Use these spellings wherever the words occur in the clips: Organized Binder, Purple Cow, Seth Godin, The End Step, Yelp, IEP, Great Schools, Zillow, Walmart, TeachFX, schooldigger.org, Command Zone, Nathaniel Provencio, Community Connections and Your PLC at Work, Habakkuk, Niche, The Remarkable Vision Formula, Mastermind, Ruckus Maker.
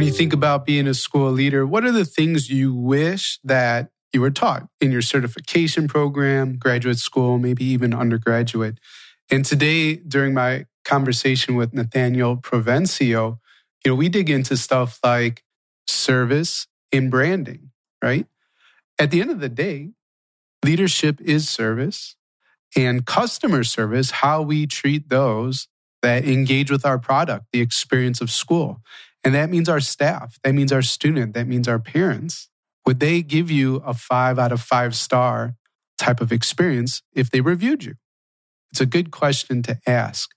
When you think about being a school leader, what are the things you wish that you were taught in your certification program, graduate school, maybe even undergraduate? And today, during my conversation with Nathaniel Provencio, we dig into stuff like service and branding, right? At the end of the day, leadership is service, and customer service, how we treat those that engage with our product, the experience of school. And that means our staff, that means our student, that means our parents. Would they give you a 5 out of 5 star type of experience if they reviewed you? It's a good question to ask.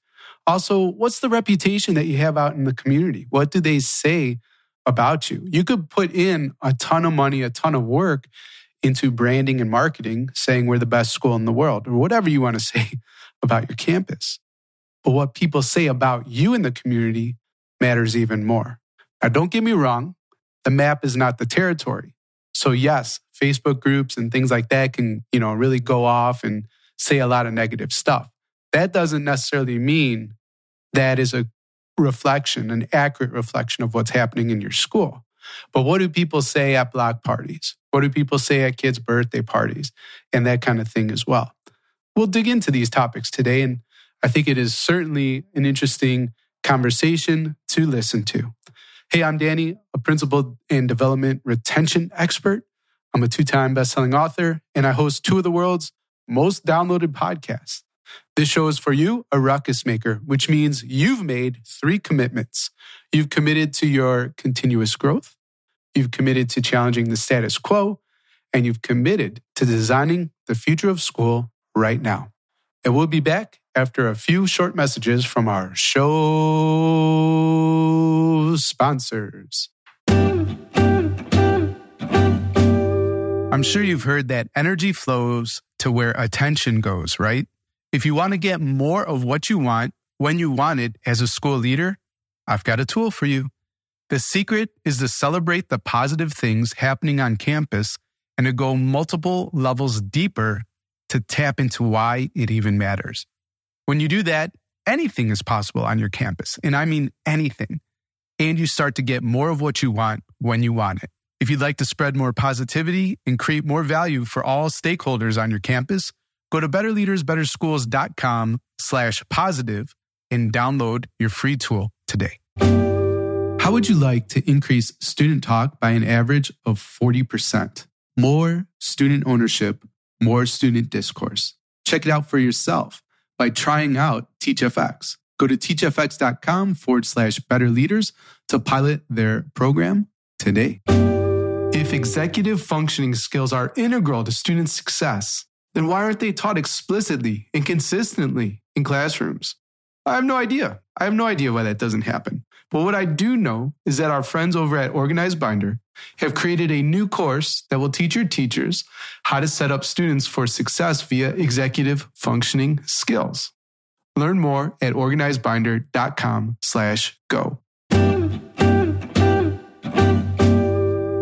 Also, what's the reputation that you have out in the community? What do they say about you? You could put in a ton of money, a ton of work into branding and marketing, saying we're the best school in the world, or whatever you want to say about your campus. But what people say about you in the community matters even more. Now, don't get me wrong, the map is not the territory. So yes, Facebook groups and things like that can, really go off and say a lot of negative stuff. That doesn't necessarily mean that is a reflection, an accurate reflection of what's happening in your school. But what do people say at block parties? What do people say at kids' birthday parties? And that kind of thing as well. We'll dig into these topics today, and I think it is certainly an interesting conversation to listen to. Hey, I'm Danny, a principal and development retention expert. I'm a 2-time best-selling author, and I host 2 of the world's most downloaded podcasts. This show is for you, a ruckus maker, which means you've made 3 commitments. You've committed to your continuous growth, you've committed to challenging the status quo, and you've committed to designing the future of school right now. And we'll be back after a few short messages from our show sponsors. I'm sure you've heard that energy flows to where attention goes, right? If you want to get more of what you want when you want it as a school leader, I've got a tool for you. The secret is to celebrate the positive things happening on campus and to go multiple levels deeper to tap into why it even matters. When you do that, anything is possible on your campus, and I mean anything. And you start to get more of what you want when you want it. If you'd like to spread more positivity and create more value for all stakeholders on your campus, go to betterleadersbetterschools.com/positive and download your free tool today. How would you like to increase student talk by an average of 40%? More student ownership, more student discourse. Check it out for yourself by trying out TeachFX. Go to teachfx.com/betterleaders to pilot their program today. If executive functioning skills are integral to student success, then why aren't they taught explicitly and consistently in classrooms? I have no idea. I have no idea why that doesn't happen. But what I do know is that our friends over at Organized Binder have created a new course that will teach your teachers how to set up students for success via executive functioning skills. Learn more at organizedbinder.com/go.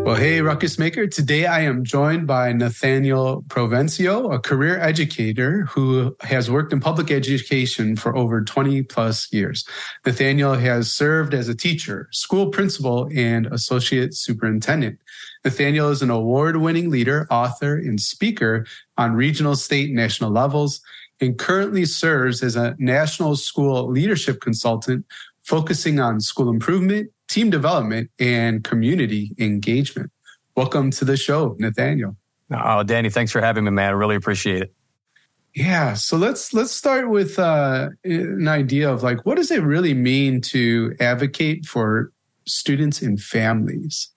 Well, hey, Ruckus Maker. Today I am joined by Nathaniel Provencio, a career educator who has worked in public education for over 20 plus years. Nathaniel has served as a teacher, school principal, and associate superintendent. Nathaniel is an award-winning leader, author, and speaker on regional, state, and national levels, and currently serves as a national school leadership consultant focusing on school improvement, team development, and community engagement. Welcome to the show, Nathaniel. Oh, Danny, thanks for having me, man. I really appreciate it. Yeah, so let's start with an idea of what does it really mean to advocate for students and families?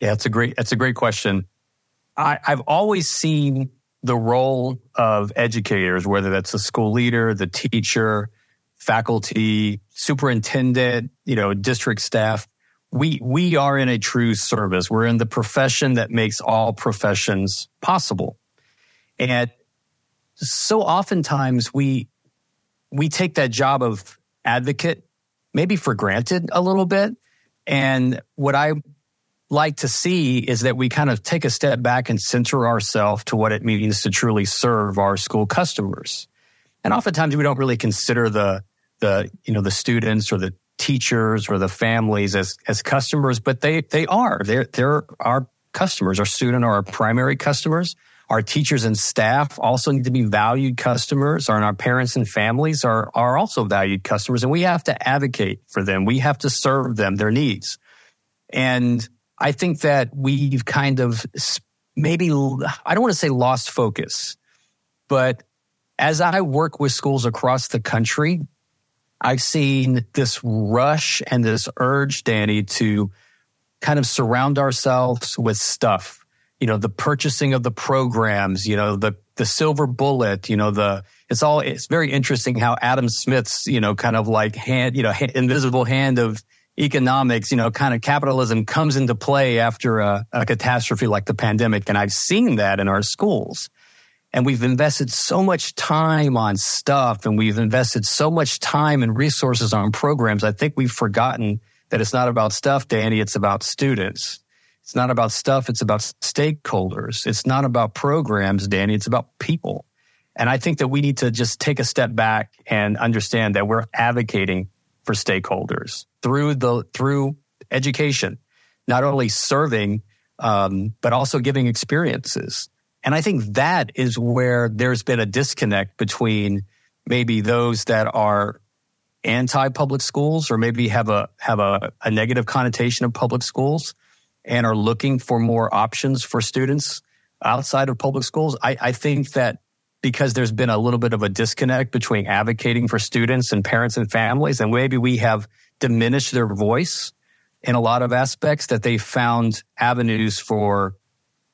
Yeah, that's a great question. I've always seen the role of educators, whether that's the school leader, the teacher, faculty, superintendent, district staff. We are in a true service. We're in the profession that makes all professions possible. And so oftentimes we take that job of advocate maybe for granted a little bit. And what I like to see is that we kind of take a step back and center ourselves to what it means to truly serve our school customers. And oftentimes we don't really consider the students or the teachers or the families as customers, but they are. They're our customers. Our students are our primary customers. Our teachers and staff also need to be valued customers, and our parents and families are also valued customers, and we have to advocate for them. We have to serve them, their needs. And I think that we've kind of maybe, I don't want to say lost focus, but as I work with schools across the country, I've seen this rush and this urge, Danny, to kind of surround ourselves with stuff. You know, the purchasing of the programs, you know, the silver bullet, you know, it's very interesting how Adam Smith's, you know, kind of like hand, you know, invisible hand of economics, you know, kind of capitalism comes into play after a catastrophe like the pandemic. And I've seen that in our schools. And we've invested so much time on stuff, and we've invested so much time and resources on programs. I think we've forgotten that it's not about stuff, Danny, it's about students. It's not about stuff, it's about stakeholders. It's not about programs, Danny, it's about people. And I think that we need to just take a step back and understand that we're advocating for stakeholders through education, not only serving, but also giving experiences. And I think that is where there's been a disconnect between maybe those that are anti-public schools or maybe have a negative connotation of public schools and are looking for more options for students outside of public schools. I think that because there's been a little bit of a disconnect between advocating for students and parents and families, and maybe we have diminished their voice in a lot of aspects, that they found avenues for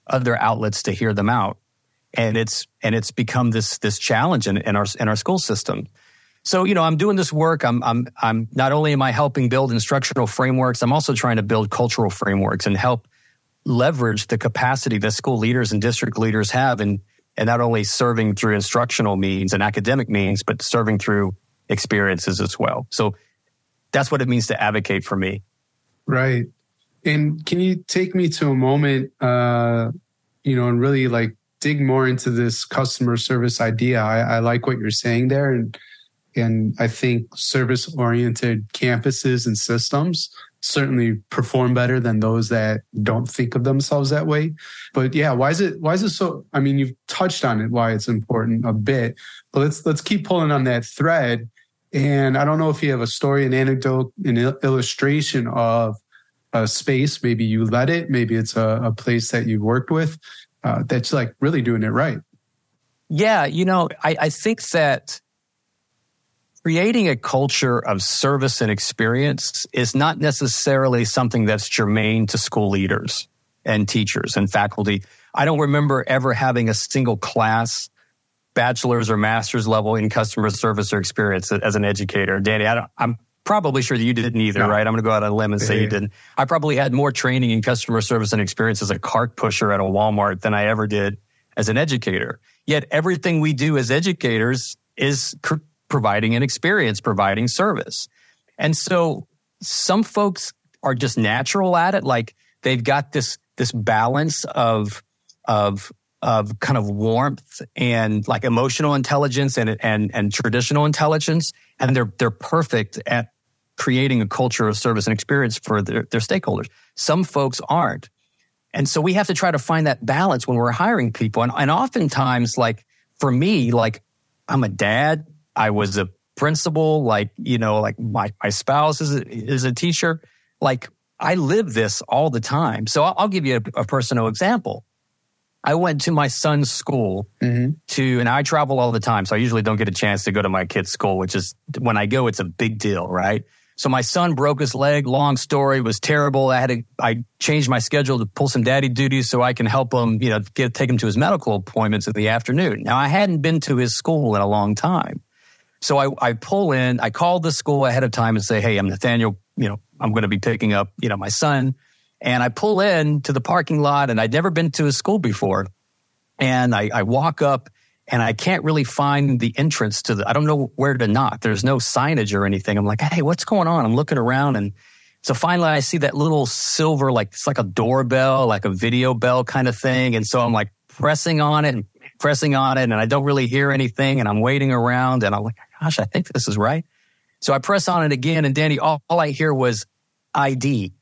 other outlets to hear them out, and it's become this challenge in our school system. So, you know, I'm doing this work. I'm not only am I helping build instructional frameworks, I'm also trying to build cultural frameworks and help leverage the capacity that school leaders and district leaders have, and not only serving through instructional means and academic means, but serving through experiences as well. So that's what it means to advocate for me. Right. And can you take me to a moment, you know, and really like dig more into this customer service idea? I like what you're saying there. And I think service-oriented campuses and systems certainly perform better than those that don't think of themselves that way. But yeah, why is it so? I mean, you've touched on it, why it's important a bit, but let's keep pulling on that thread. And I don't know if you have a story, an anecdote, an illustration of a space, maybe you led it, maybe it's a place that you've worked with that's like really doing it right. Yeah, you know, I think that creating a culture of service and experience is not necessarily something that's germane to school leaders and teachers and faculty. I don't remember ever having a single class, bachelor's or master's level in customer service or experience as an educator. Danny, I'm probably sure that you didn't either, no. Right? I'm going to go out on a limb and say you didn't. I probably had more training in customer service and experience as a cart pusher at a Walmart than I ever did as an educator. Yet everything we do as educators is providing an experience, providing service. And so some folks are just natural at it. Like they've got this balance of kind of warmth and like emotional intelligence and traditional intelligence. And they're perfect at creating a culture of service and experience for their stakeholders. Some folks aren't. And so we have to try to find that balance when we're hiring people. And oftentimes, like for me, like I'm a dad, I was a principal, like, you know, like my spouse is a teacher. Like I live this all the time. So I'll give you a personal example. I went to my son's school and I travel all the time. So I usually don't get a chance to go to my kid's school, which is when I go, it's a big deal, right? So my son broke his leg. Long story, was terrible. I changed my schedule to pull some daddy duties so I can help him, you know, take him to his medical appointments in the afternoon. Now I hadn't been to his school in a long time. So I pull in, I call the school ahead of time and say, hey, I'm Nathaniel, you know, I'm going to be picking up, you know, my son. And I pull in to the parking lot, and I'd never been to his school before. And I walk up, and I can't really find the entrance to I don't know where to knock. There's no signage or anything. I'm like, hey, what's going on? I'm looking around, and so finally I see that little silver, like it's like a doorbell, like a video bell kind of thing. And so I'm like pressing on it, and I don't really hear anything, and I'm waiting around, and I'm like, gosh, I think this is right. So I press on it again, and Danny, all I hear was ID.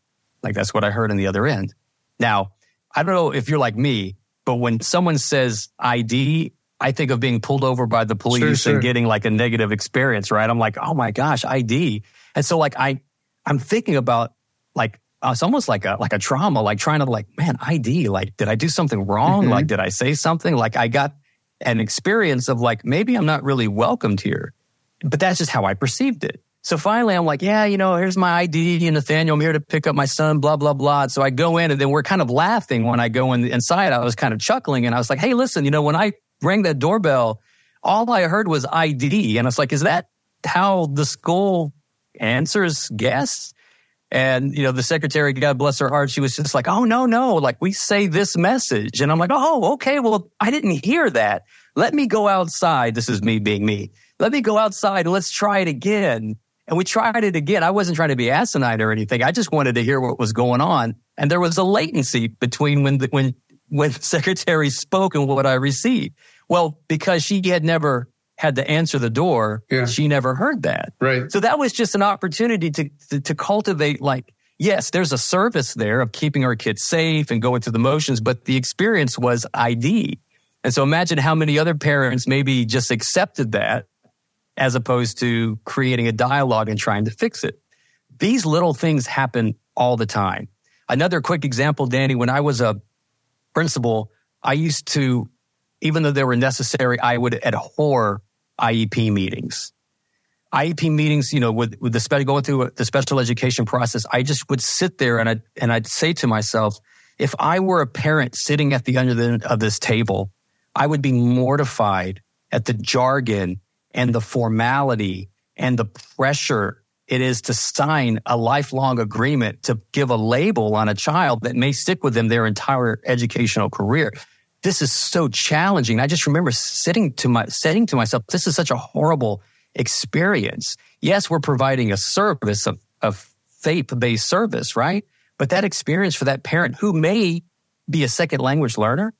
Like, that's what I heard on the other end. Now, I don't know if you're like me, but when someone says ID, I think of being pulled over by the police and getting like a negative experience, right? I'm like, oh my gosh, ID. And so like, I'm thinking about like, it's almost like a trauma, like trying to like, man, ID, like, did I do something wrong? Mm-hmm. Like, did I say something? Like, I got an experience of like, maybe I'm not really welcomed here, but that's just how I perceived it. So finally, I'm like, yeah, you know, here's my ID, and Nathaniel, I'm here to pick up my son, blah, blah, blah. So I go in, and then we're kind of laughing when I go in inside. I was kind of chuckling, and I was like, hey, listen, you know, when I rang that doorbell, all I heard was ID. And I was like, is that how the school answers guests? And, you know, the secretary, God bless her heart, she was just like, oh, no, like, we say this message. And I'm like, oh, okay, well, I didn't hear that. Let me go outside. This is me being me. Let me go outside and let's try it again. And we tried it again. I wasn't trying to be asinine or anything. I just wanted to hear what was going on. And there was a latency between when the secretary spoke and what I received. Well, because she had never had to answer the door, She never heard that. Right. So that was just an opportunity to cultivate, like, yes, there's a service there of keeping our kids safe and going through the motions, but the experience was ID. And so imagine how many other parents maybe just accepted that, as opposed to creating a dialogue and trying to fix it. These little things happen all the time. Another quick example, Danny, when I was a principal, I used to, even though they were necessary, I would abhor IEP meetings. IEP meetings, you know, going through the special education process, I just would sit there and I'd say to myself, if I were a parent sitting at the end of this table, I would be mortified at the jargon and the formality and the pressure it is to sign a lifelong agreement to give a label on a child that may stick with them their entire educational career. This is so challenging. I just remember saying to myself, this is such a horrible experience. Yes, we're providing a service, a faith-based service, right? But that experience for that parent who may be a second language learner,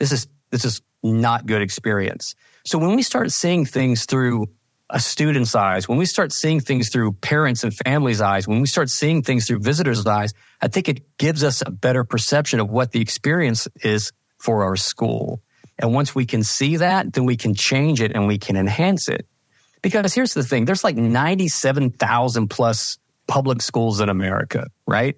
this is not good experience. So when we start seeing things through a student's eyes, when we start seeing things through parents and families' eyes, when we start seeing things through visitors' eyes, I think it gives us a better perception of what the experience is for our school. And once we can see that, then we can change it and we can enhance it. Because here's the thing, there's like 97,000 plus public schools in America, right?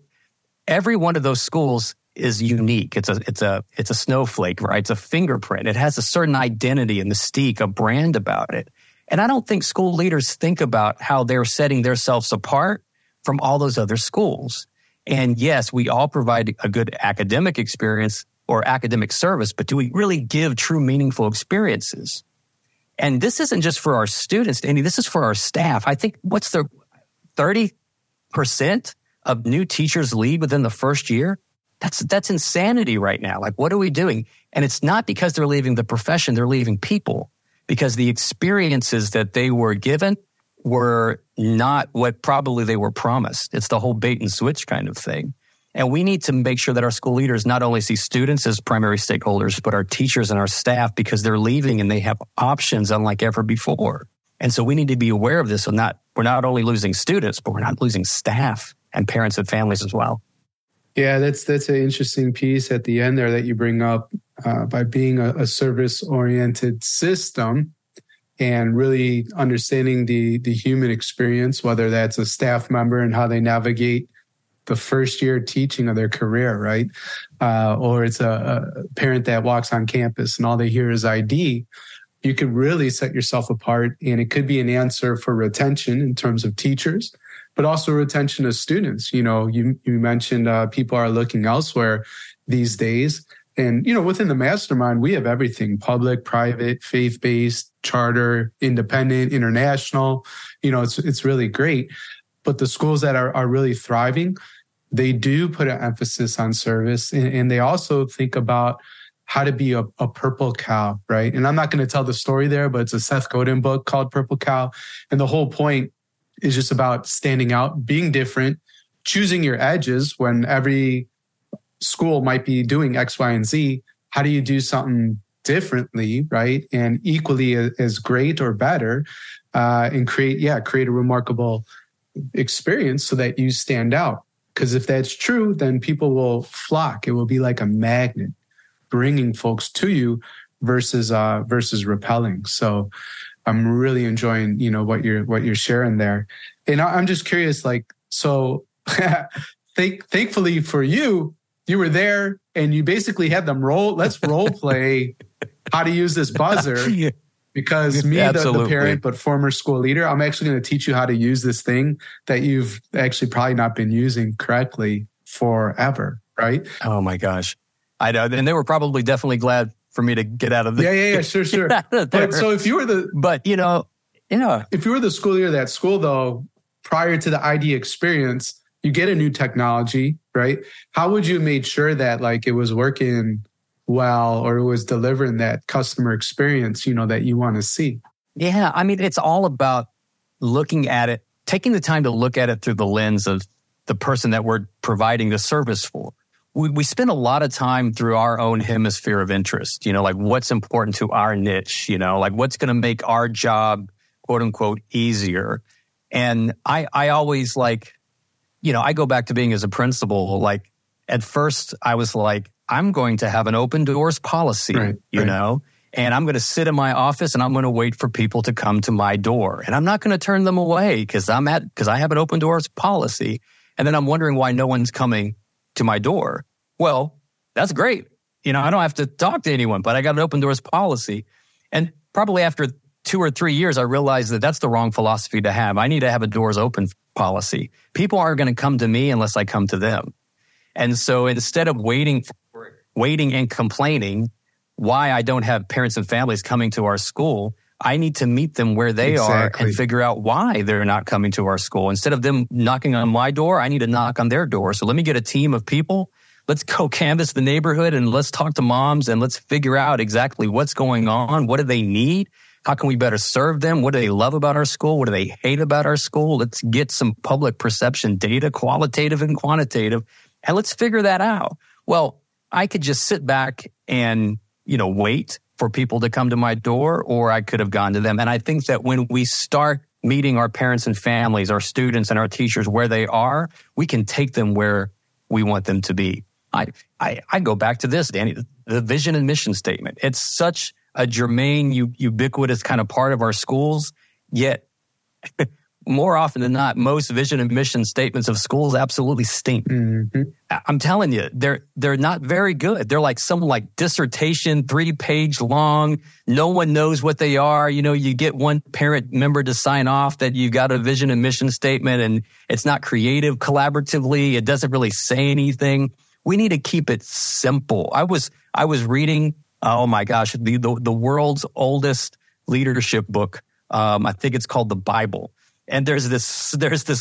Every one of those schools is unique. It's a snowflake, right? It's a fingerprint. It has a certain identity and mystique, a brand about it. And I don't think school leaders think about how they're setting themselves apart from all those other schools. And yes, we all provide a good academic experience or academic service, but do we really give true meaningful experiences? And this isn't just for our students, Danny, this is for our staff. I think 30% of new teachers leave within the first year? That's insanity right now. Like, what are we doing? And it's not because they're leaving the profession, they're leaving people, because the experiences that they were given were not what probably they were promised. It's the whole bait and switch kind of thing. And we need to make sure that our school leaders not only see students as primary stakeholders, but our teachers and our staff, because they're leaving and they have options unlike ever before. And so we need to be aware of this. We're not only losing students, but we're not losing staff and parents and families as well. Yeah, that's an interesting piece at the end there that you bring up by being a service-oriented system and really understanding the human experience, whether that's a staff member and how they navigate the first year teaching of their career, right? Or it's a parent that walks on campus and all they hear is ID. You could really set yourself apart, and it could be an answer for retention in terms of teachers, but also retention of students. You know, you mentioned people are looking elsewhere these days. And, you know, within the mastermind, we have everything: public, private, faith-based, charter, independent, international. You know, it's really great. But the schools that are really thriving, they do put an emphasis on service. And they also think about how to be a purple cow, right? And I'm not going to tell the story there, but it's a Seth Godin book called Purple Cow. And the whole point is just about standing out, being different, choosing your edges when every school might be doing X, Y, and Z. How do you do something differently, right? And equally as great or better, and create a remarkable experience so that you stand out. Because if that's true, then people will flock. It will be like a magnet, bringing folks to you versus repelling. So I'm really enjoying, what you're sharing there. And I'm just curious, so thankfully for you, you were there and you basically had them role play how to use this buzzer. Yeah. Because me, the parent, but former school leader, I'm actually going to teach you how to use this thing that you've actually probably not been using correctly forever, right? Oh my gosh. I know. And they were definitely glad for me to get out of the... Yeah, sure. But so if you were the... But, If you were the school leader of that school, though, prior to the ID experience, you get a new technology, right? How would you have made sure that it was working well, or it was delivering that customer experience, that you want to see? Yeah. I mean, it's all about looking at it, taking the time to look at it through the lens of the person that we're providing the service for. We spend a lot of time through our own hemisphere of interest, what's important to our niche, what's going to make our job, quote unquote, easier. And I always I go back to being as a principal, at first I was I'm going to have an open doors policy, and I'm going to sit in my office and I'm going to wait for people to come to my door. And I'm not going to turn them away because I have an open doors policy. And then I'm wondering why no one's coming to my door. Well, that's great. I don't have to talk to anyone, but I got an open doors policy. And probably after 2 or 3 years, I realized that that's the wrong philosophy to have. I need to have a doors open policy. People aren't going to come to me unless I come to them. And so instead of waiting and complaining why I don't have parents and families coming to our school, I need to meet them where they are and figure out why they're not coming to our school. Instead of them knocking on my door, I need to knock on their door. So let me get a team of people. Let's go canvas the neighborhood and let's talk to moms and let's figure out exactly what's going on. What do they need? How can we better serve them? What do they love about our school? What do they hate about our school? Let's get some public perception data, qualitative and quantitative, and let's figure that out. Well, I could just sit back and, wait for people to come to my door, or I could have gone to them. And I think that when we start meeting our parents and families, our students and our teachers where they are, we can take them where we want them to be. I go back to this, Danny, the vision and mission statement. It's such a germane, ubiquitous kind of part of our schools, yet more often than not, most vision and mission statements of schools absolutely stink. Mm-hmm. I'm telling you, they're not very good. They're some dissertation, 3-page long. No one knows what they are. You get one parent member to sign off that you've got a vision and mission statement, and it's not creative collaboratively. It doesn't really say anything. We need to keep it simple. I was reading, oh my gosh, the world's oldest leadership book. I think it's called the Bible. And there's this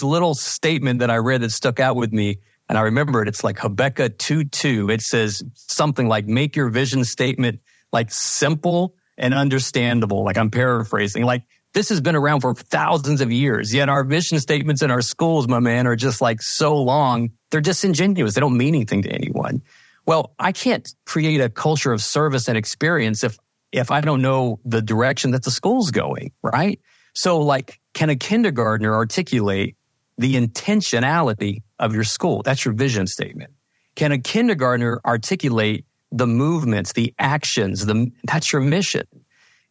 little statement that I read that stuck out with me, and I remember it. It's Habakkuk 2:2. It says something make your vision statement simple and understandable. I'm paraphrasing. This has been around for thousands of years, yet our vision statements in our schools, my man, are just so long. They're disingenuous. They don't mean anything to anyone. Well, I can't create a culture of service and experience if I don't know the direction that the school's going, right? So can a kindergartner articulate the intentionality of your school? That's your vision statement. Can a kindergartner articulate the movements, the actions, that's your mission?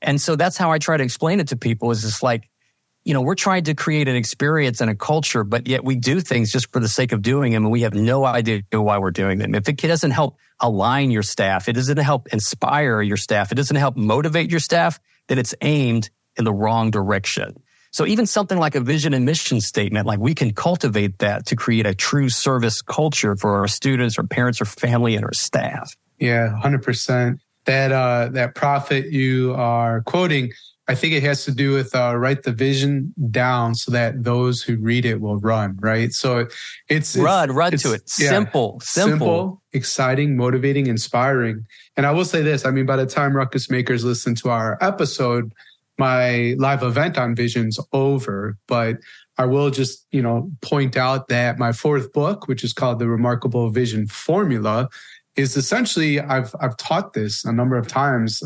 And so that's how I try to explain it to people is it's we're trying to create an experience and a culture, but yet we do things just for the sake of doing them and we have no idea why we're doing them. If it doesn't help align your staff, it doesn't help inspire your staff, it doesn't help motivate your staff, then it's aimed in the wrong direction. So even something like a vision and mission statement, we can cultivate that to create a true service culture for our students, our parents, our family, and our staff. Yeah, 100%. That prophet you are quoting, I think it has to do with write the vision down so that those who read it will run, right? So it's run to it. Yeah, simple, exciting, motivating, inspiring. And I will say this, by the time Ruckus Makers listen to our episode, my live event on Vision's over, but I will just, point out that my fourth book, which is called The Remarkable Vision Formula, is essentially I've taught this a number of times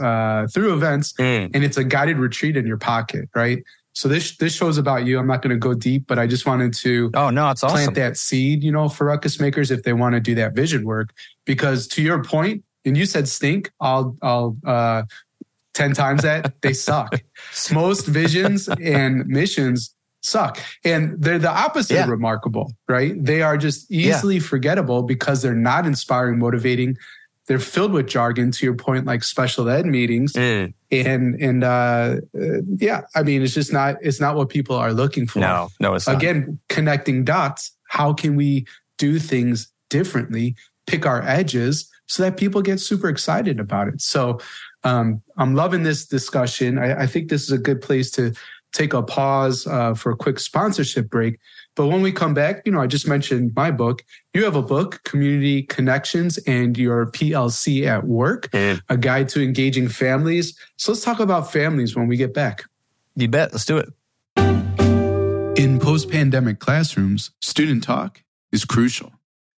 through events, and it's a guided retreat in your pocket, right? So this show's about you. I'm not going to go deep, but I just wanted to plant that seed, for ruckus makers if they want to do that vision work. Because to your point, and you said stink, I'll 10 times that, they suck. Most visions and missions suck. And they're the opposite of remarkable, right? They are just easily forgettable because they're not inspiring, motivating. They're filled with jargon, to your point, like special ed meetings. It's just not, it's not what people are looking for. No, it's not. Again, connecting dots. How can we do things differently, pick our edges so that people get super excited about it? So I'm loving this discussion. I think this is a good place to take a pause for a quick sponsorship break. But when we come back, I just mentioned my book. You have a book, Community Connections and Your PLC at Work, a guide to engaging families. So let's talk about families when we get back. You bet. Let's do it. In post-pandemic classrooms, student talk is crucial.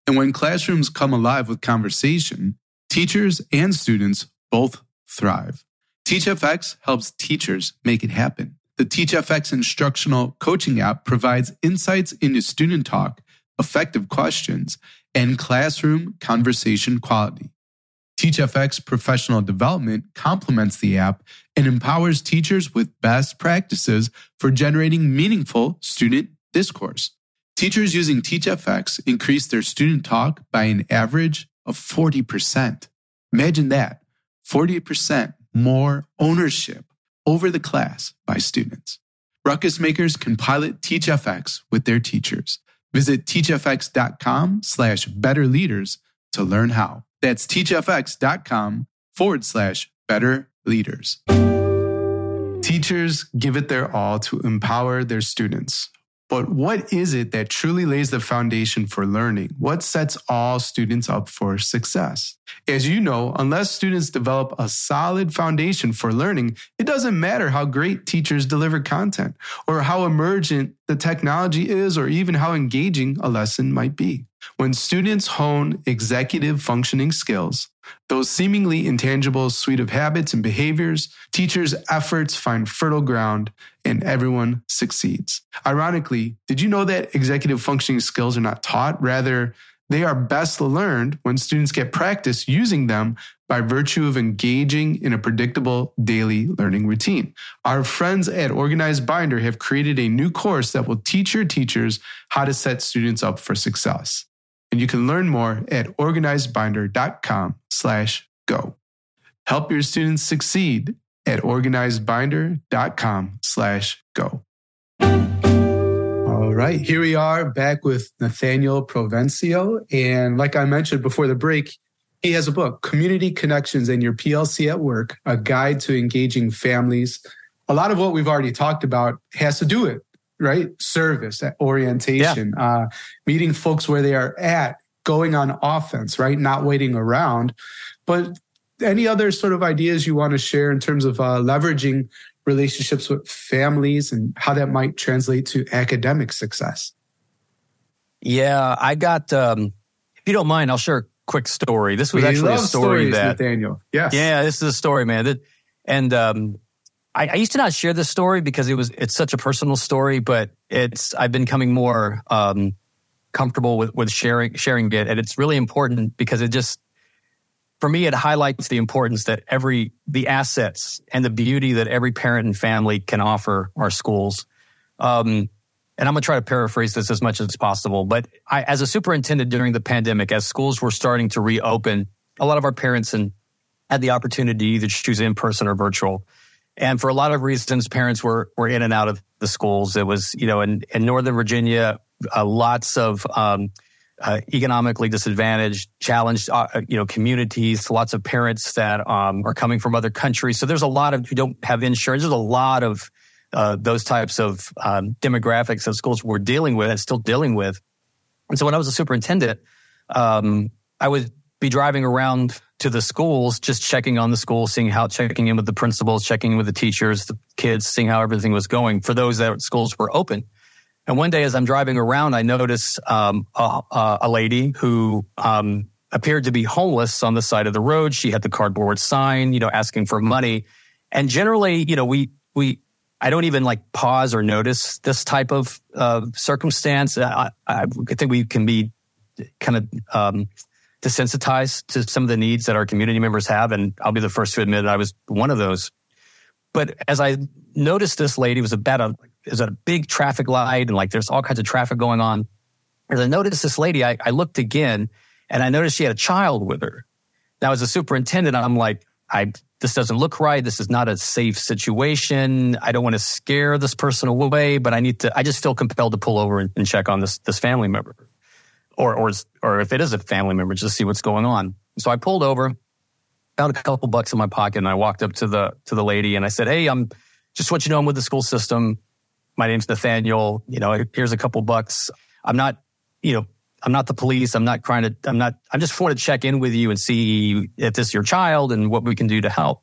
And when classrooms come alive with conversation, teachers and students both thrive. TeachFX helps teachers make it happen. The TeachFX instructional coaching app provides insights into student talk, effective questions, and classroom conversation quality. TeachFX professional development complements the app and empowers teachers with best practices for generating meaningful student discourse. Teachers using TeachFX increase their student talk by an average of 40%. Imagine that, 40% more ownership over the class by students. Ruckus makers can pilot TeachFX with their teachers. Visit teachfx.com/betterleaders to learn how. That's teachfx.com/betterleaders. Teachers give it their all to empower their students. But what is it that truly lays the foundation for learning? What sets all students up for success? As you know, unless students develop a solid foundation for learning, it doesn't matter how great teachers deliver content or how emergent the technology is or even how engaging a lesson might be. When students hone executive functioning skills, those seemingly intangible suite of habits and behaviors, teachers' efforts find fertile ground and everyone succeeds. Ironically, did you know that executive functioning skills are not taught? Rather, they are best learned when students get practice using them by virtue of engaging in a predictable daily learning routine. Our friends at Organized Binder have created a new course that will teach your teachers how to set students up for success. And you can learn more at organizedbinder.com/go. Help your students succeed at organizedbinder.com/go. All right, here we are back with Nathaniel Provencio. And like I mentioned before the break, he has a book, Community Connections and Your PLC at Work, a guide to engaging families. A lot of what we've already talked about has to do with, right? Service, orientation, meeting folks where they are at, going on offense, right? Not waiting around. But any other sort of ideas you want to share in terms of leveraging relationships with families and how that might translate to academic success? Yeah, I got, if you don't mind, I'll share a quick story. This was actually a story that... Nathaniel. Yes. Yeah, this is a story, man. And I used to not share this story because it's such a personal story, but I've been becoming more comfortable with sharing it. And it's really important because it just... For me, it highlights the importance that the assets and the beauty that every parent and family can offer our schools. And I'm going to try to paraphrase this as much as possible. But as a superintendent during the pandemic, as schools were starting to reopen, a lot of our parents had the opportunity to either choose in-person or virtual. And for a lot of reasons, parents were in and out of the schools. It was, in Northern Virginia, lots of... economically disadvantaged, challenged, communities. Lots of parents that are coming from other countries. So there's a lot of who don't have insurance. There's a lot of those types of demographics that schools were dealing with and still dealing with. And so when I was a superintendent, I would be driving around to the schools, just checking on the schools, checking in with the principals, checking in with the teachers, the kids, seeing how everything was going for those that schools were open. And one day as I'm driving around, I notice a lady who appeared to be homeless on the side of the road. She had the cardboard sign, asking for money. And generally, I don't even pause or notice this type of circumstance. I think we can be kind of desensitized to some of the needs that our community members have. And I'll be the first to admit I was one of those. But as I noticed, this lady was at a big traffic light, and there's all kinds of traffic going on. As I noticed this lady, I looked again, and I noticed she had a child with her. Now, as a superintendent, I'm like, this doesn't look right. This is not a safe situation. I don't want to scare this person away, but I just feel compelled to pull over and check on this family member. Or if it is a family member, just see what's going on. So I pulled over, found a couple bucks in my pocket, and I walked up to the lady and I said, "Hey, I'm just want you to know I'm with the school system. My name's Nathaniel. Here's a couple bucks. I'm not the police. I just want to check in with you and see if this is your child and what we can do to help."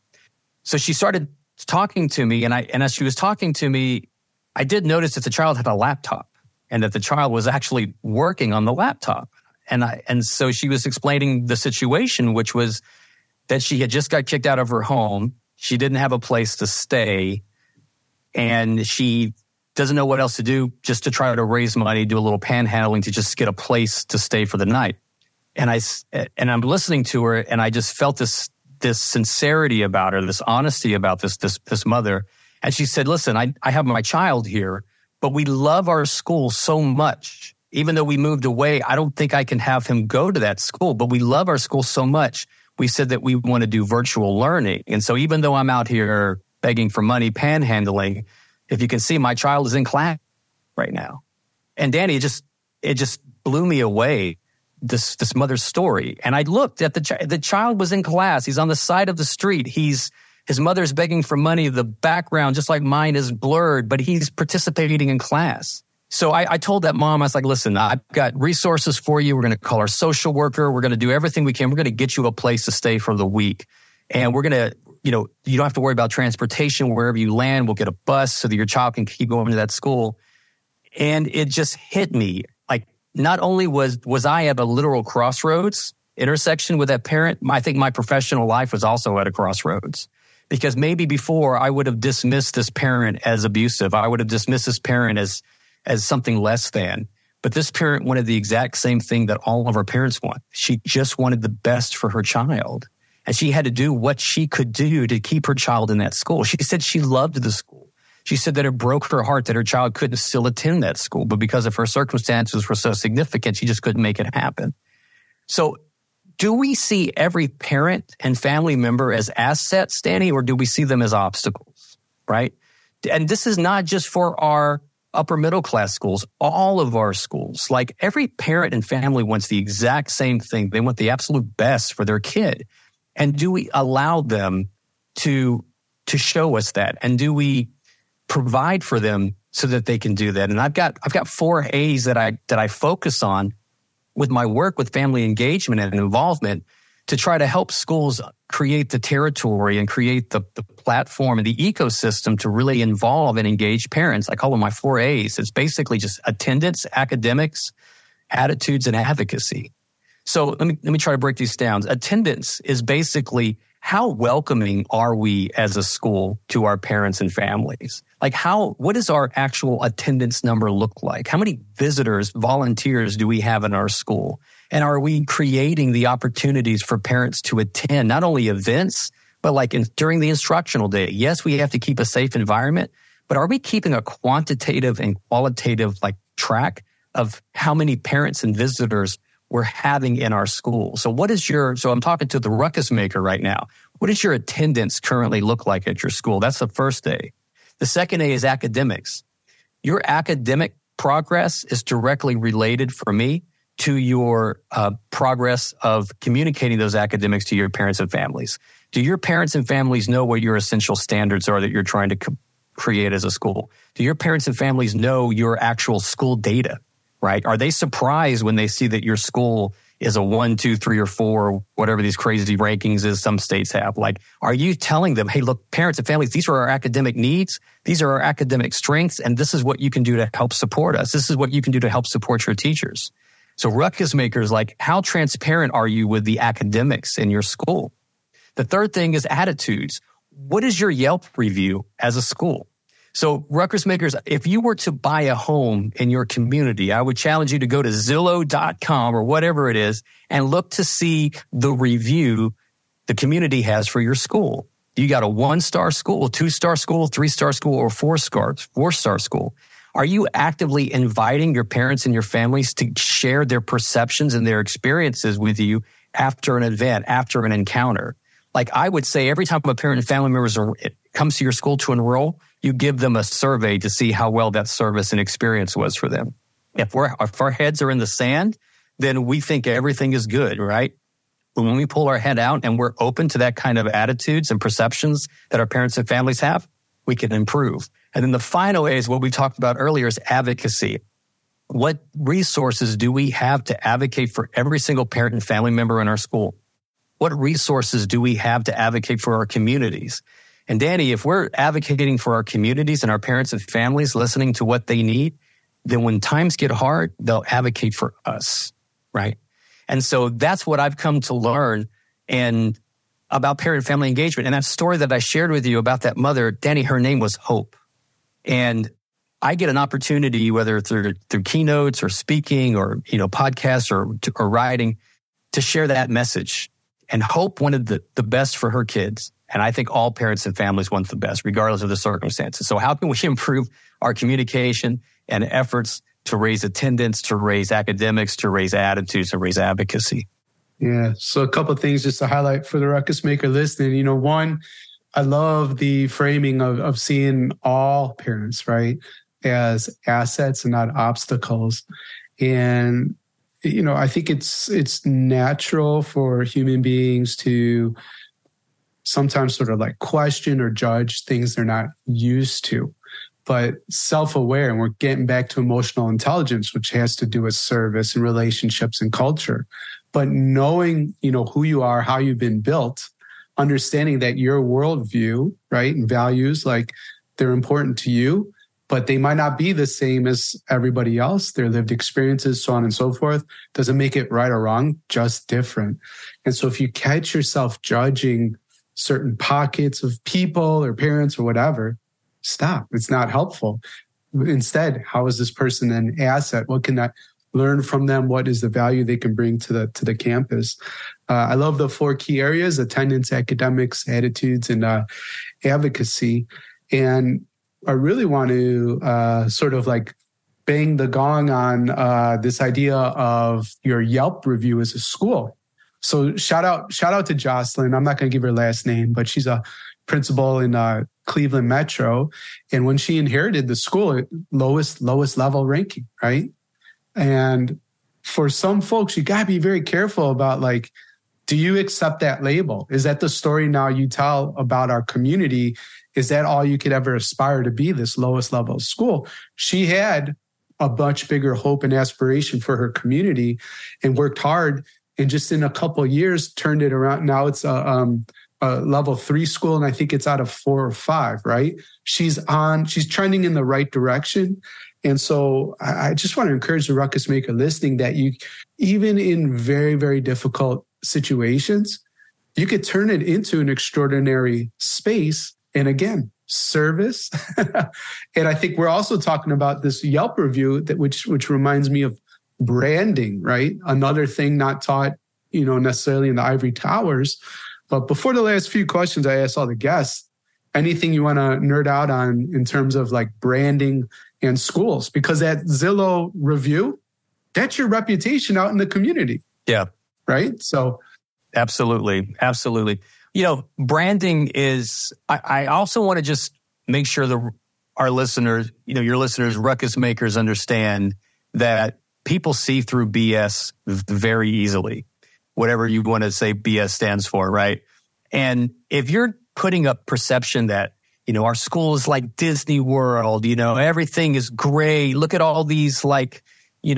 So she started talking to me, and as she was talking to me, I did notice that the child had a laptop and that the child was actually working on the laptop. And so she was explaining the situation, which was that she had just got kicked out of her home. She didn't have a place to stay, and she doesn't know what else to do, just to try to raise money, do a little panhandling to just get a place to stay for the night. And I'm listening to her, and I just felt this sincerity about her, this honesty about this mother. And she said, "Listen, I have my child here, but we love our school so much. Even though we moved away, I don't think I can have him go to that school, but we love our school so much. We said that we want to do virtual learning. And so even though I'm out here begging for money, panhandling, if you can see, my child is in class right now." And Danny, it just blew me away, this mother's story. And I looked at the child was in class. He's on the side of the street. His mother's begging for money. The background, just like mine, is blurred, but he's participating in class. So I told that mom, I was like, "Listen, I've got resources for you. We're going to call our social worker. We're going to do everything we can. We're going to get you a place to stay for the week. And we're going to, you don't have to worry about transportation. Wherever you land, we'll get a bus so that your child can keep going to that school." And it just hit me. Not only was I at a literal crossroads intersection with that parent, I think my professional life was also at a crossroads. Because maybe before, I would have dismissed this parent as abusive. I would have dismissed this parent as something less than. But this parent wanted the exact same thing that all of our parents want. She just wanted the best for her child. And she had to do what she could do to keep her child in that school. She said she loved the school. She said that it broke her heart that her child couldn't still attend that school, but because of her circumstances were so significant, she just couldn't make it happen. So do we see every parent and family member as assets, Danny, or do we see them as obstacles, right? And this is not just for our upper middle class schools, all of our schools. Every parent and family wants the exact same thing. They want the absolute best for their kid. And do we allow them to show us that? And do we provide for them so that they can do that? And I've got 4 A's that I focus on with my work with family engagement and involvement to try to help schools create the territory and create the platform and the ecosystem to really involve and engage parents. I call them my 4 A's. It's basically just attendance, academics, attitudes, and advocacy. So let me try to break these down. Attendance is basically, how welcoming are we as a school to our parents and families? What does our actual attendance number look like? How many visitors, volunteers do we have in our school? And are we creating the opportunities for parents to attend not only events, but during the instructional day? Yes, we have to keep a safe environment, but are we keeping a quantitative and qualitative track of how many parents and visitors we're having in our school? So so I'm talking to the ruckus maker right now. What does your attendance currently look like at your school? That's the first A. The second A is academics. Your academic progress is directly related for me to your progress of communicating those academics to your parents and families. Do your parents and families know what your essential standards are that you're trying to create as a school? Do your parents and families know your actual school data? Right? Are they surprised when they see that your school is a 1, 2, 3, or 4, whatever these crazy rankings is some states have? Are you telling them, "Hey, look, parents and families, these are our academic needs, these are our academic strengths, and this is what you can do to help support us. This is what you can do to help support your teachers." So ruckus makers, like how transparent are you with the academics in your school? The third thing is attitudes. What is your Yelp review as a school? So ruckus makers, if you were to buy a home in your community, I would challenge you to go to Zillow.com or whatever it is and look to see the review the community has for your school. You got a 1-star school, 2-star school, 3-star school, or 4-star school. Are you actively inviting your parents and your families to share their perceptions and their experiences with you after an event, after an encounter? Like I would say, every time a parent and family member comes to your school to enroll, you give them a survey to see how well that service and experience was for them. If our heads are in the sand, then we think everything is good, right? But when we pull our head out and we're open to that kind of attitudes and perceptions that our parents and families have, we can improve. And then the final is what we talked about earlier is advocacy. What resources do we have to advocate for every single parent and family member in our school? What resources do we have to advocate for our communities? And Danny, if we're advocating for our communities and our parents and families listening to what they need, then when times get hard, they'll advocate for us, right? And so that's what I've come to learn and about parent family engagement. And that story that I shared with you about that mother, Danny, her name was Hope. And I get an opportunity, whether through keynotes or speaking or podcasts or writing, to share that message. And Hope wanted the best for her kids. And I think all parents and families want the best, regardless of the circumstances. So how can we improve our communication and efforts to raise attendance, to raise academics, to raise attitudes, and raise advocacy? Yeah. So a couple of things just to highlight for the ruckus maker listening. One, I love the framing of seeing all parents, right, as assets and not obstacles. And, I think it's natural for human beings to sometimes sort of like question or judge things they're not used to. But self-aware, and we're getting back to emotional intelligence, which has to do with service and relationships and culture. But knowing, who you are, how you've been built, understanding that your worldview, right, and values, like they're important to you, but they might not be the same as everybody else, their lived experiences, so on and so forth, doesn't make it right or wrong, just different. And so if you catch yourself judging certain pockets of people or parents or whatever, stop. It's not helpful. Instead, how is this person an asset? What can I learn from them? What is the value they can bring to the campus? I love the 4 key areas: attendance, academics, attitudes, and advocacy. And I really want to sort of like bang the gong on this idea of your Yelp review as a school. So shout out to Jocelyn. I'm not going to give her last name, but she's a principal in Cleveland Metro. And when she inherited the school, lowest level ranking, right? And for some folks, you got to be very careful about like, do you accept that label? Is that the story now you tell about our community? Is that all you could ever aspire to be, this lowest level school? She had a much bigger hope and aspiration for her community and worked hard. And just in a couple of years, turned it around. Now it's a level 3 school, and I think it's out of 4 or 5, right? She's trending in the right direction. And so I just want to encourage the ruckus maker listening that you, even in very, very difficult situations, you could turn it into an extraordinary space. And again, service. And I think we're also talking about this Yelp review, that which reminds me of branding, right? Another thing not taught, necessarily in the ivory towers. But before the last few questions, I asked all the guests, anything you want to nerd out on in terms of like branding and schools? Because that Zillow review, that's your reputation out in the community. Yeah. Right? So. Absolutely. Absolutely. Branding is, I also want to just make sure that our listeners, your listeners, ruckus makers, understand that people see through BS very easily, whatever you want to say BS stands for, right? And if you're putting up perception that, our school is like Disney World, everything is great. Look at all these like,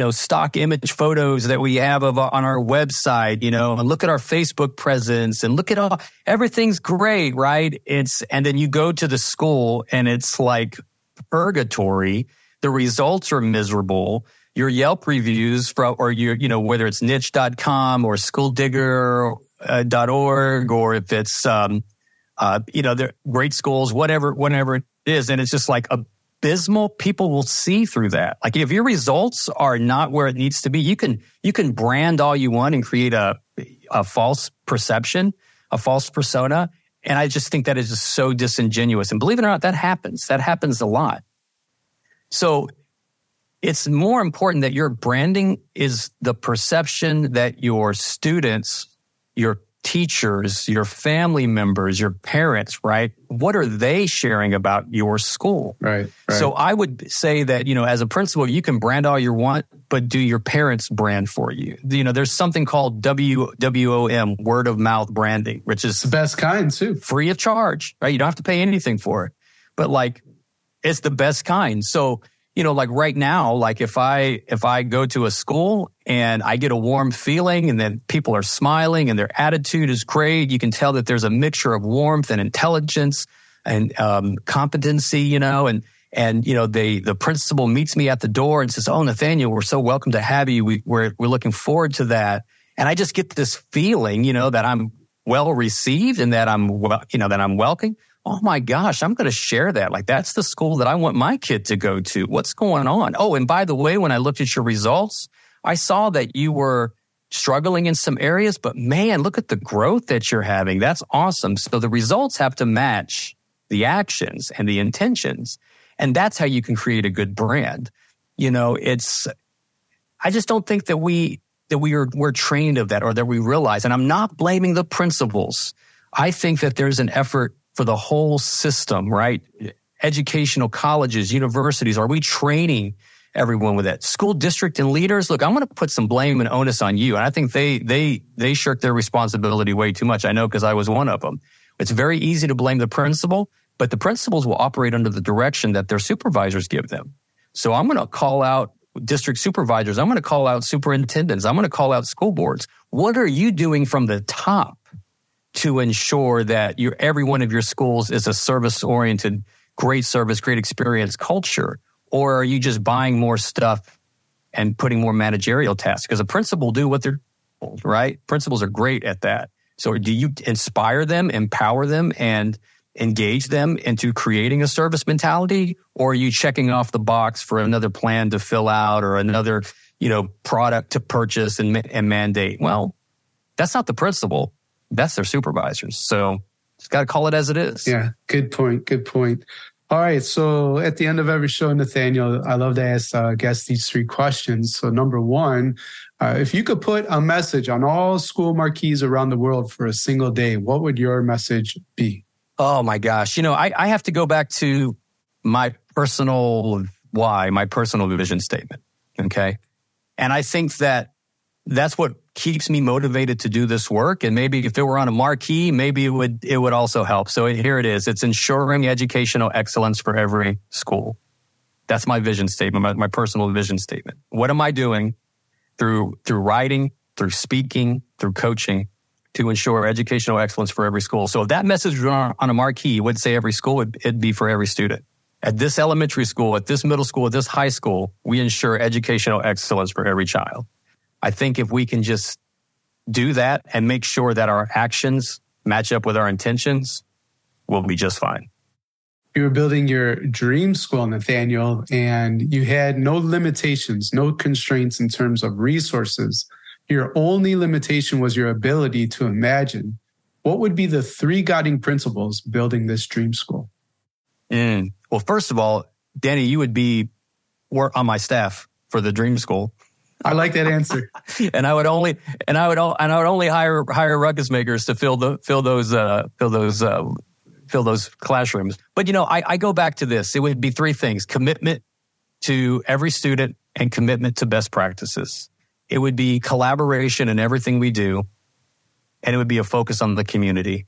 stock image photos that we have on our website, and look at our Facebook presence and look at all, everything's great, right? And then you go to the school and it's like purgatory. The results are miserable. your Yelp reviews from, or your, you know, whether it's niche.com or schooldigger.org, or if it's, you know, the Great Schools, whatever it is. And it's just like abysmal. People will see through that. Like if your results are not where it needs to be, you can brand all you want and create a false perception, a false persona. And I just think that is just so disingenuous. And believe it or not, that happens. That happens a lot. So it's more important that your branding is the perception that your students, your teachers, your family members, your parents, right? What are they sharing about your school? Right. So I would say that, you know, as a principal, you can brand all you want, but do your parents brand for you? You know, there's something called WOM, word of mouth branding, which is the best kind too. Free of charge, right? You don't have to pay anything for it. But like, it's the best kind. So, you know, like right now, like if I go to a school and I get a warm feeling and then people are smiling and their attitude is great, you can tell that there's a mixture of warmth and intelligence and competency, you know, and you know, the principal meets me at the door and says, "Oh, Nathaniel, we're so welcome to have you. We're looking forward to that." And I just get this feeling, you know, that I'm well received and that I'm welcome. Oh my gosh, I'm going to share that. Like, that's the school that I want my kid to go to. What's going on? Oh, and by the way, when I looked at your results, I saw that you were struggling in some areas, but man, look at the growth that you're having. That's awesome. So the results have to match the actions and the intentions. And that's how you can create a good brand. You know, I just don't think that we're trained of that, or that we realize. And I'm not blaming the principals. I think that there's an effort for the whole system, right? Educational colleges, universities, are we training everyone with that? School district and leaders, look, I'm going to put some blame and onus on you. And I think they shirk their responsibility way too much. I know, because I was one of them. It's very easy to blame the principal, but the principals will operate under the direction that their supervisors give them. So I'm going to call out district supervisors. I'm going to call out superintendents. I'm going to call out school boards. What are you doing from the top to ensure that every one of your schools is a service-oriented, great service, great experience culture? Or are you just buying more stuff and putting more managerial tasks? Because a principal do what they're told, right? Principals are great at that. So do you inspire them, empower them, and engage them into creating a service mentality? Or are you checking off the box for another plan to fill out or another, you know, product to purchase and mandate? Well, that's not the principal. That's their supervisors. So just got to call it as it is. Yeah, good point. All right, so at the end of every show, Nathaniel, I love to ask guests these three questions. So number one, if you could put a message on all school marquees around the world for a single day, what would your message be? Oh my gosh. You know, I have to go back to my personal why, my personal vision statement, okay? And I think that's what keeps me motivated to do this work. And maybe if it were on a marquee, maybe it would also help. So here it is. It's ensuring educational excellence for every school. That's my vision statement, my personal vision statement. What am I doing through writing, through speaking, through coaching to ensure educational excellence for every school? So if that message were on a marquee, it would say every school, it'd be for every student. At this elementary school, at this middle school, at this high school, we ensure educational excellence for every child. I think if we can just do that and make sure that our actions match up with our intentions, we'll be just fine. You were building your dream school, Nathaniel, and you had no limitations, no constraints in terms of resources. Your only limitation was your ability to imagine. What would be the three guiding principles building this dream school? Well, first of all, Danny, you would be on my staff for the dream school. I like that answer. And I would only hire ruckus makers to fill those classrooms. But you know, I go back to this. It would be three things: commitment to every student and commitment to best practices. It would be collaboration in everything we do, and it would be a focus on the community. It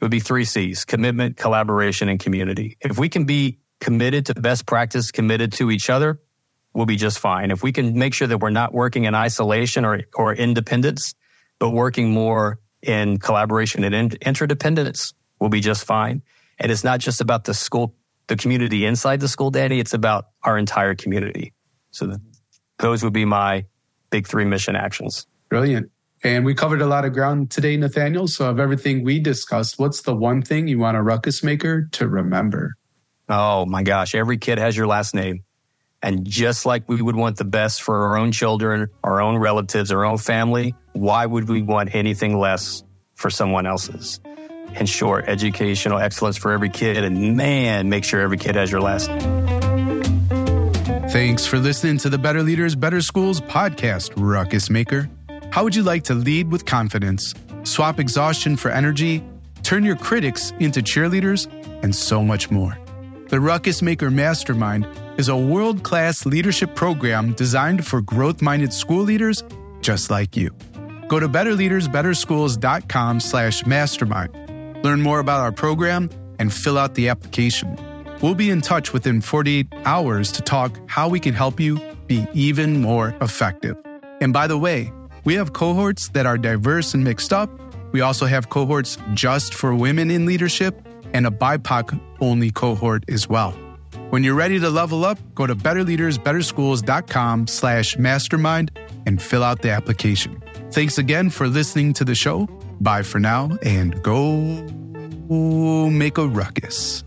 would be 3 C's: commitment, collaboration, and community. If we can be committed to best practice, committed to each other, we'll be just fine. If we can make sure that we're not working in isolation or independence, but working more in collaboration and interdependence, we'll be just fine. And it's not just about the school, the community inside the school, Danny. It's about our entire community. So Those would be my big three mission actions. Brilliant. And we covered a lot of ground today, Nathaniel. So of everything we discussed, what's the one thing you want a ruckus maker to remember? Oh my gosh, every kid has your last name. And just like we would want the best for our own children, our own relatives, our own family, why would we want anything less for someone else's? In short, educational excellence for every kid. And man, make sure every kid has your last name. Thanks for listening to the Better Leaders, Better Schools podcast, Ruckus Maker. How would you like to lead with confidence, swap exhaustion for energy, turn your critics into cheerleaders, and so much more? The Ruckus Maker Mastermind is a world-class leadership program designed for growth-minded school leaders just like you. Go to betterleadersbetterschools.com/mastermind. Learn more about our program and fill out the application. We'll be in touch within 48 hours to talk how we can help you be even more effective. And by the way, we have cohorts that are diverse and mixed up. We also have cohorts just for women in leadership and a BIPOC-only cohort as well. When you're ready to level up, go to betterleadersbetterschools.com/mastermind and fill out the application. Thanks again for listening to the show. Bye for now and go make a ruckus.